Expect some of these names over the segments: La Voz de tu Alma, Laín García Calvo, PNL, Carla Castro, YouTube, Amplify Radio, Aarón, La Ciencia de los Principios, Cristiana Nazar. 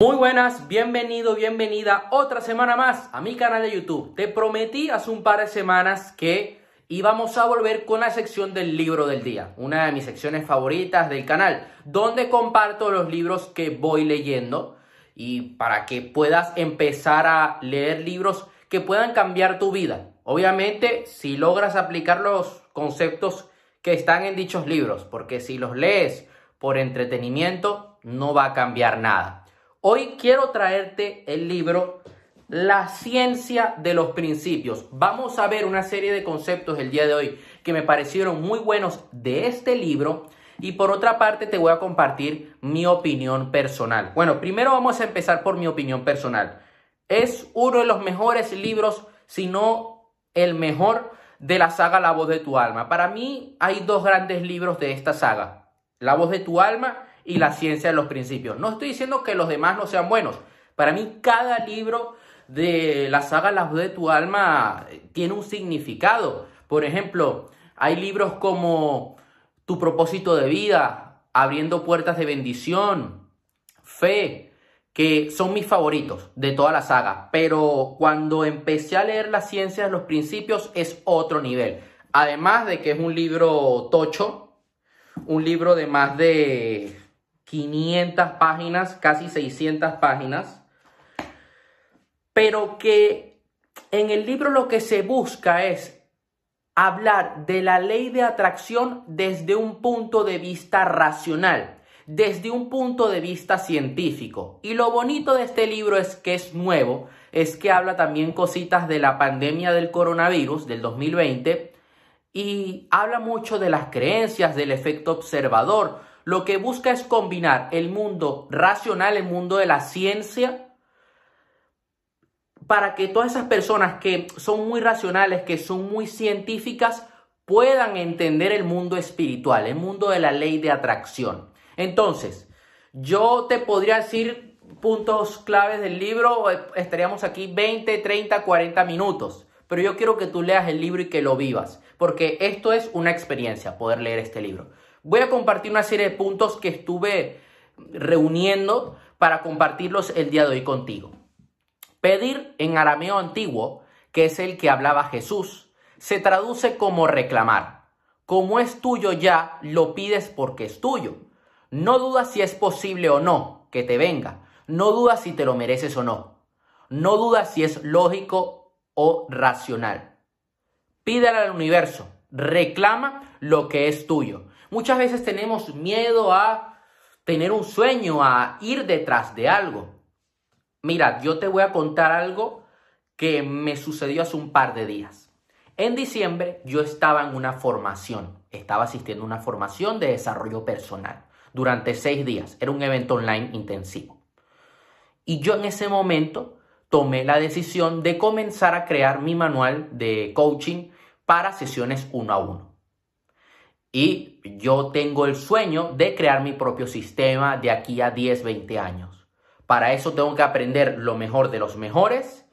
Muy buenas, bienvenido, bienvenida otra semana más a mi canal de YouTube. Te prometí hace un par de semanas que íbamos a volver con la sección del libro del día, una de mis secciones favoritas del canal, donde comparto los libros que voy leyendo y para que puedas empezar a leer libros que puedan cambiar tu vida. Obviamente, si logras aplicar los conceptos que están en dichos libros, porque si los lees por entretenimiento, no va a cambiar nada. Hoy quiero traerte el libro La Ciencia de los Principios. Vamos a ver una serie de conceptos el día de hoy que me parecieron muy buenos de este libro y por otra parte te voy a compartir mi opinión personal. Bueno, primero vamos a empezar por mi opinión personal. Es uno de los mejores libros, si no el mejor, de la saga La Voz de tu Alma. Para mí hay dos grandes libros de esta saga, La Voz de tu Alma y La Ciencia de los Principios. No estoy diciendo que los demás no sean buenos. Para mí, cada libro de la saga La Voz de tu Alma tiene un significado. Por ejemplo, hay libros como Tu propósito de vida, Abriendo puertas de bendición, Fe, que son mis favoritos de toda la saga. Pero cuando empecé a leer La Ciencia de los Principios es otro nivel. Además de que es un libro tocho, un libro de más de 500 páginas, casi 600 páginas, pero que en el libro lo que se busca es hablar de la ley de atracción desde un punto de vista racional, desde un punto de vista científico. Y lo bonito de este libro es que es nuevo, es que habla también cositas de la pandemia del coronavirus del 2020 y habla mucho de las creencias, del efecto observador. Lo que busca es combinar el mundo racional, el mundo de la ciencia, para que todas esas personas que son muy racionales, que son muy científicas, puedan entender el mundo espiritual, el mundo de la ley de atracción. Entonces, yo te podría decir puntos claves del libro, estaríamos aquí 20, 30, 40 minutos. Pero yo quiero que tú leas el libro y que lo vivas, porque esto es una experiencia, poder leer este libro. Voy a compartir una serie de puntos que estuve reuniendo para compartirlos el día de hoy contigo. Pedir en arameo antiguo, que es el que hablaba Jesús, se traduce como reclamar. Como es tuyo ya, lo pides porque es tuyo. No dudas si es posible o no que te venga. No dudas si te lo mereces o no. No dudas si es lógico o racional. Pídele al universo. Reclama lo que es tuyo. Muchas veces tenemos miedo a tener un sueño, a ir detrás de algo. Mira, yo te voy a contar algo que me sucedió hace un par de días. En diciembre yo estaba en una formación. Estaba asistiendo a una formación de desarrollo personal durante 6 días. Era un evento online intensivo. Y yo en ese momento tomé la decisión de comenzar a crear mi manual de coaching para sesiones 1 a 1. Y yo tengo el sueño de crear mi propio sistema de aquí a 10, 20 años. Para eso tengo que aprender lo mejor de los mejores,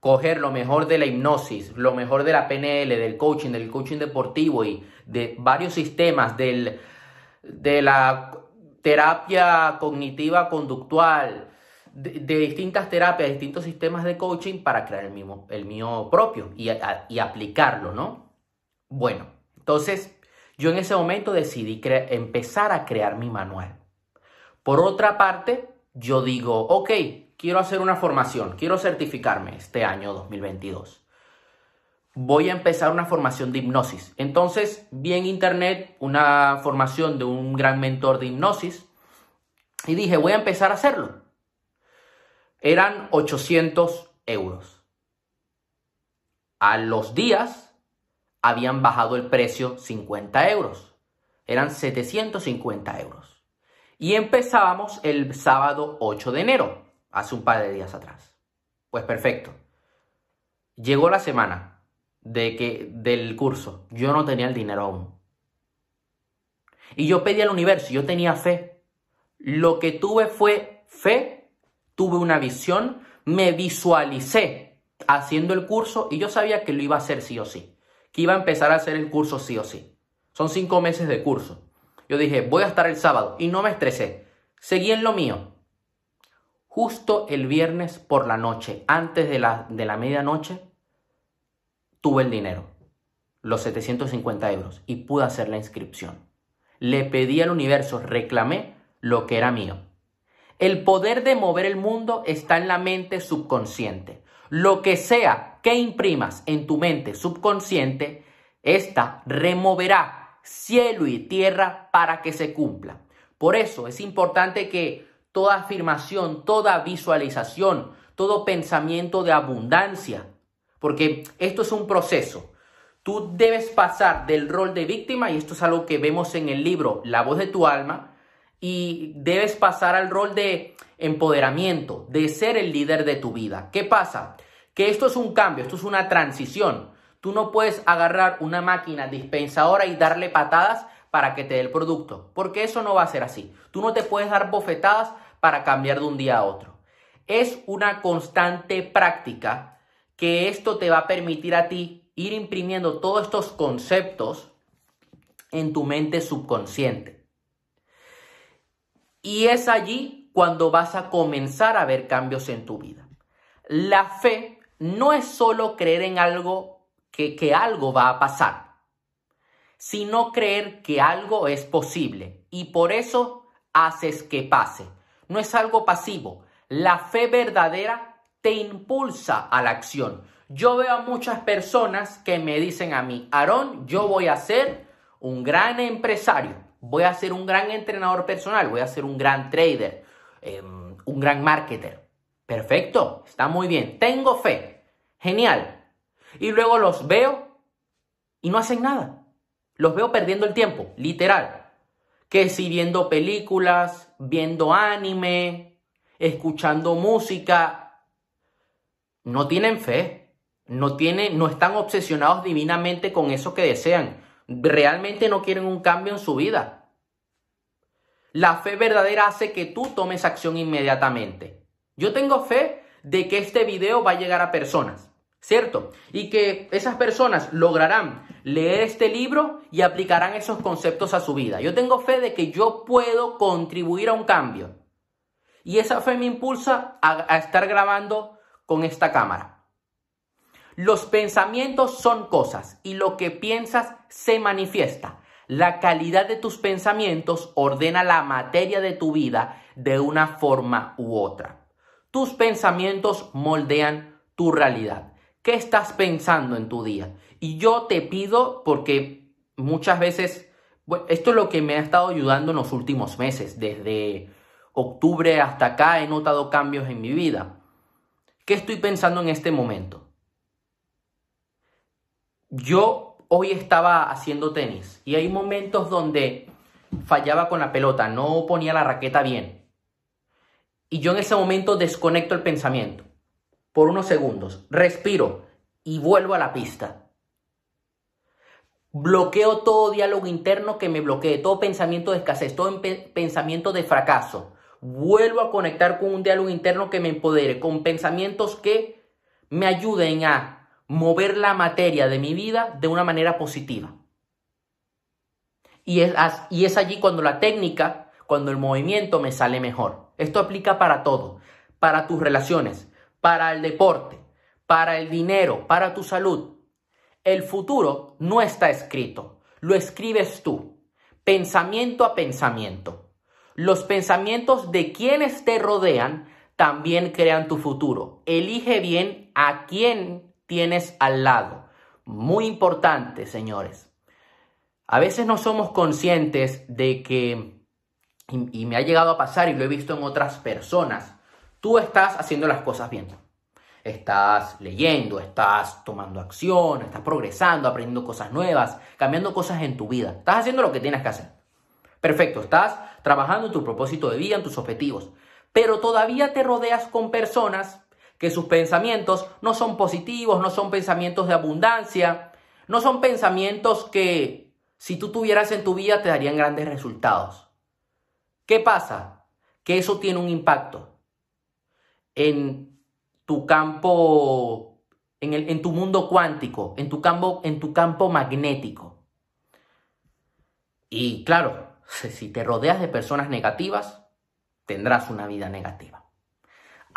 coger lo mejor de la hipnosis, lo mejor de la PNL, del coaching deportivo y de varios sistemas, de la terapia cognitiva conductual, de distintas terapias, distintos sistemas de coaching para crear el mío propio y aplicarlo, ¿no? Bueno, entonces yo en ese momento decidí empezar a crear mi manual. Por otra parte, yo digo, ok, quiero hacer una formación, quiero certificarme este año 2022. Voy a empezar una formación de hipnosis. Entonces vi en internet una formación de un gran mentor de hipnosis y dije, voy a empezar a hacerlo. Eran 800 €. A los días habían bajado el precio 50 €. Eran 750 €. Y empezábamos el sábado 8 de enero, hace un par de días atrás. Pues perfecto. Llegó la semana del curso. Yo no tenía el dinero aún. Y yo pedí al universo, yo tenía fe. Lo que tuve fue fe, tuve una visión, me visualicé haciendo el curso y yo sabía que lo iba a hacer sí o sí. Que iba a empezar a hacer el curso sí o sí. Son 5 meses de curso. Yo dije, voy a estar el sábado. Y no me estresé. Seguí en lo mío. justo el viernes por la noche, antes de la medianoche, tuve el dinero, los 750 euros, y pude hacer la inscripción. Le pedí al universo, reclamé lo que era mío. El poder de mover el mundo está en la mente subconsciente. Lo que sea que imprimas en tu mente subconsciente, esta removerá cielo y tierra para que se cumpla. Por eso es importante que toda afirmación, toda visualización, todo pensamiento de abundancia, porque esto es un proceso. Tú debes pasar del rol de víctima, y esto es algo que vemos en el libro La Voz de tu Alma, y debes pasar al rol de empoderamiento, de ser el líder de tu vida. ¿Qué pasa? Que esto es un cambio, esto es una transición. Tú no puedes agarrar una máquina dispensadora y darle patadas para que te dé el producto, porque eso no va a ser así. Tú no te puedes dar bofetadas para cambiar de un día a otro. Es una constante práctica que esto te va a permitir a ti ir imprimiendo todos estos conceptos en tu mente subconsciente. Y es allí cuando vas a comenzar a ver cambios en tu vida. La fe no es solo creer en algo, que algo va a pasar, sino creer que algo es posible y por eso haces que pase. No es algo pasivo. La fe verdadera te impulsa a la acción. Yo veo a muchas personas que me dicen a mí, Aarón, yo voy a ser un gran empresario. Voy a ser un gran entrenador personal, voy a ser un gran trader, un gran marketer. Perfecto, está muy bien, tengo fe, genial. Y luego los veo y no hacen nada. Los veo perdiendo el tiempo, literal. Que si viendo películas, viendo anime, escuchando música, no tienen fe, no están obsesionados divinamente con eso que desean. Realmente no quieren un cambio en su vida. La fe verdadera hace que tú tomes acción inmediatamente. Yo tengo fe de que este video va a llegar a personas, ¿cierto? Y que esas personas lograrán leer este libro y aplicarán esos conceptos a su vida. Yo tengo fe de que yo puedo contribuir a un cambio. Y esa fe me impulsa a estar grabando con esta cámara. Los pensamientos son cosas y lo que piensas se manifiesta. La calidad de tus pensamientos ordena la materia de tu vida de una forma u otra. Tus pensamientos moldean tu realidad. ¿Qué estás pensando en tu día? Y yo te pido, porque muchas veces, bueno, esto es lo que me ha estado ayudando en los últimos meses. Desde octubre hasta acá he notado cambios en mi vida. ¿Qué estoy pensando en este momento? Yo hoy estaba haciendo tenis y hay momentos donde fallaba con la pelota, no ponía la raqueta bien. Y yo en ese momento desconecto el pensamiento por unos segundos, respiro y vuelvo a la pista. Bloqueo todo diálogo interno que me bloquee, todo pensamiento de escasez, todo pensamiento de fracaso. Vuelvo a conectar con un diálogo interno que me empodere, con pensamientos que me ayuden a mover la materia de mi vida de una manera positiva. Y es allí cuando la técnica, cuando el movimiento me sale mejor. Esto aplica para todo, para tus relaciones, para el deporte, para el dinero, para tu salud. El futuro no está escrito, lo escribes tú, pensamiento a pensamiento. Los pensamientos de quienes te rodean también crean tu futuro. Elige bien a quién tienes al lado. Muy importante, señores. A veces no somos conscientes de que, y me ha llegado a pasar y lo he visto en otras personas, tú estás haciendo las cosas bien. Estás leyendo, estás tomando acción, estás progresando, aprendiendo cosas nuevas, cambiando cosas en tu vida. Estás haciendo lo que tienes que hacer. Perfecto, estás trabajando en tu propósito de vida, en tus objetivos, pero todavía te rodeas con personas que sus pensamientos no son positivos, no son pensamientos de abundancia, no son pensamientos que si tú tuvieras en tu vida te darían grandes resultados. ¿Qué pasa? Que eso tiene un impacto en tu campo, en tu mundo cuántico, en tu campo magnético. Y claro, si te rodeas de personas negativas, tendrás una vida negativa.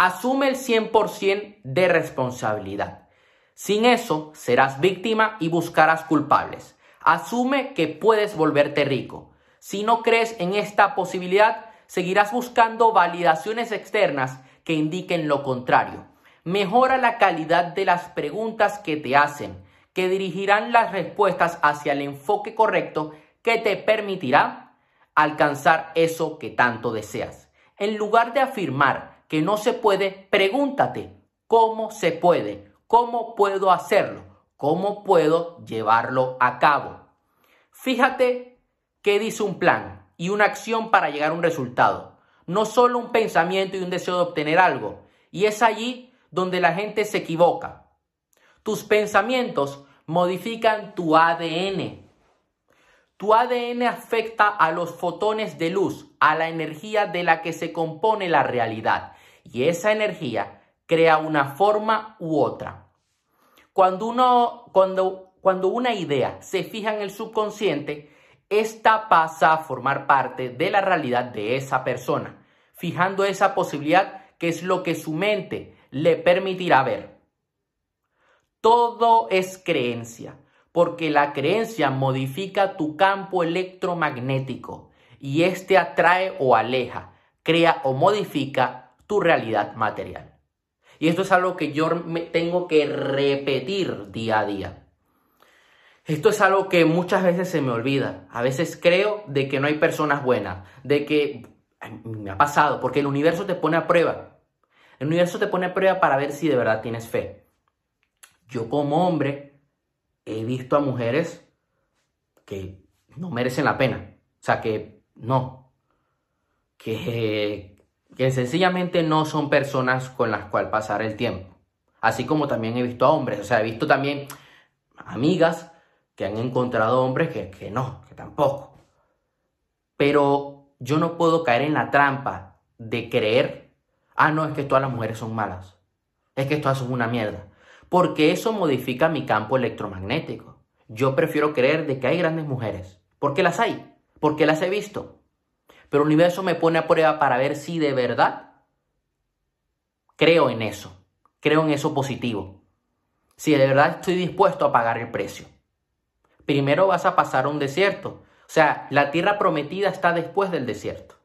asume el 100% de responsabilidad. Sin eso, serás víctima y buscarás culpables. Asume que puedes volverte rico. Si no crees en esta posibilidad, seguirás buscando validaciones externas que indiquen lo contrario. Mejora la calidad de las preguntas que te hacen, que dirigirán las respuestas hacia el enfoque correcto que te permitirá alcanzar eso que tanto deseas. En lugar de afirmar que no se puede, pregúntate ¿cómo se puede? ¿Cómo puedo hacerlo? ¿Cómo puedo llevarlo a cabo? Fíjate qué dice un plan y una acción para llegar a un resultado, no solo un pensamiento y un deseo de obtener algo. Y es allí donde la gente se equivoca. Tus pensamientos modifican tu ADN. Tu ADN afecta a los fotones de luz, a la energía de la que se compone la realidad. Y esa energía crea una forma u otra. Cuando una idea se fija en el subconsciente, esta pasa a formar parte de la realidad de esa persona, fijando esa posibilidad que es lo que su mente le permitirá ver. Todo es creencia, porque la creencia modifica tu campo electromagnético y este atrae o aleja, crea o modifica tu realidad material. Y esto es algo que yo tengo que repetir día a día. Esto es algo que muchas veces se me olvida. A veces creo de que no hay personas buenas, de que me ha pasado, porque el universo te pone a prueba. El universo te pone a prueba para ver si de verdad tienes fe. Yo como hombre he visto a mujeres que no merecen la pena. O sea, que no. Que sencillamente no son personas con las cuales pasar el tiempo. Así como también he visto a hombres. O sea, he visto también amigas que han encontrado hombres que no, que tampoco. Pero yo no puedo caer en la trampa de creer, ah, no, es que todas las mujeres son malas. Es que todas son una mierda. Porque eso modifica mi campo electromagnético. Yo prefiero creer de que hay grandes mujeres, porque las hay, porque las he visto. Pero el universo me pone a prueba para ver si de verdad creo en eso positivo. Si de verdad estoy dispuesto a pagar el precio. Primero vas a pasar a un desierto. O sea, la tierra prometida está después del desierto.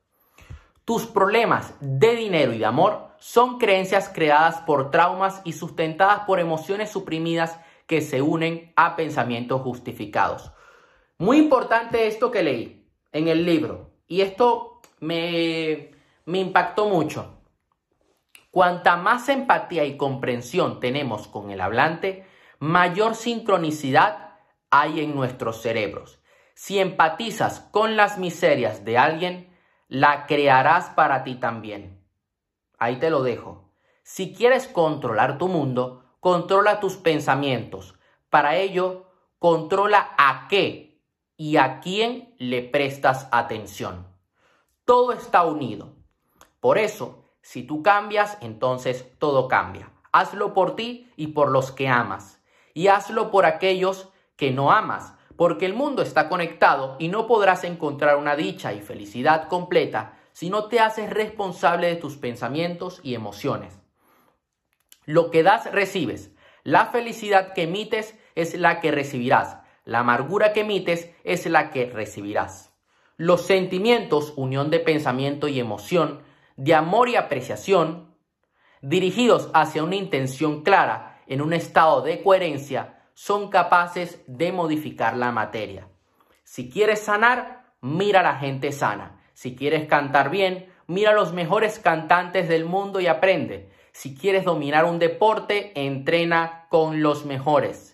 Tus problemas de dinero y de amor son creencias creadas por traumas y sustentadas por emociones suprimidas que se unen a pensamientos justificados. Muy importante esto que leí en el libro. Y esto me impactó mucho. Cuanta más empatía y comprensión tenemos con el hablante, mayor sincronicidad hay en nuestros cerebros. Si empatizas con las miserias de alguien, la crearás para ti también. Ahí te lo dejo. Si quieres controlar tu mundo, controla tus pensamientos. Para ello, controla a qué y a quién le prestas atención. Todo está unido. Por eso, si tú cambias, entonces todo cambia. Hazlo por ti y por los que amas. Y hazlo por aquellos que no amas, porque el mundo está conectado y no podrás encontrar una dicha y felicidad completa si no te haces responsable de tus pensamientos y emociones. Lo que das, recibes. La felicidad que emites es la que recibirás. La amargura que emites es la que recibirás. Los sentimientos, unión de pensamiento y emoción, de amor y apreciación, dirigidos hacia una intención clara, en un estado de coherencia, son capaces de modificar la materia. Si quieres sanar, mira a la gente sana. Si quieres cantar bien, mira a los mejores cantantes del mundo y aprende. Si quieres dominar un deporte, entrena con los mejores.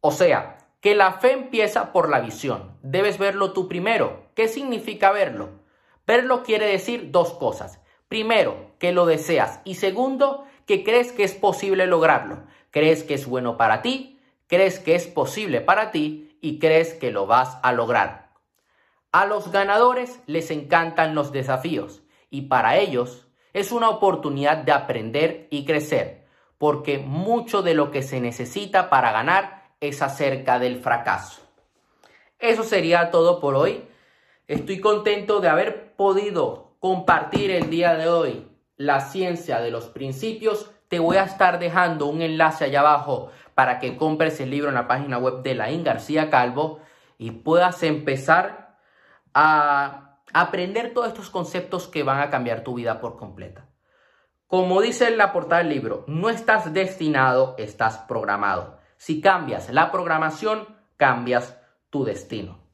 O sea, que la fe empieza por la visión. Debes verlo tú primero. ¿Qué significa verlo? Verlo quiere decir dos cosas. Primero, que lo deseas. Y segundo, que crees que es posible lograrlo. Crees que es bueno para ti, crees que es posible para ti y crees que lo vas a lograr. A los ganadores les encantan los desafíos y para ellos es una oportunidad de aprender y crecer, porque mucho de lo que se necesita para ganar es acerca del fracaso. Eso sería todo por hoy. Estoy contento de haber podido compartir el día de hoy La Ciencia de los Principios. Te voy a estar dejando un enlace allá abajo para que compres el libro en la página web de Laín García Calvo y puedas empezar a aprender todos estos conceptos que van a cambiar tu vida por completa. Como dice en la portada del libro, no estás destinado, estás programado. Si cambias la programación, cambias tu destino.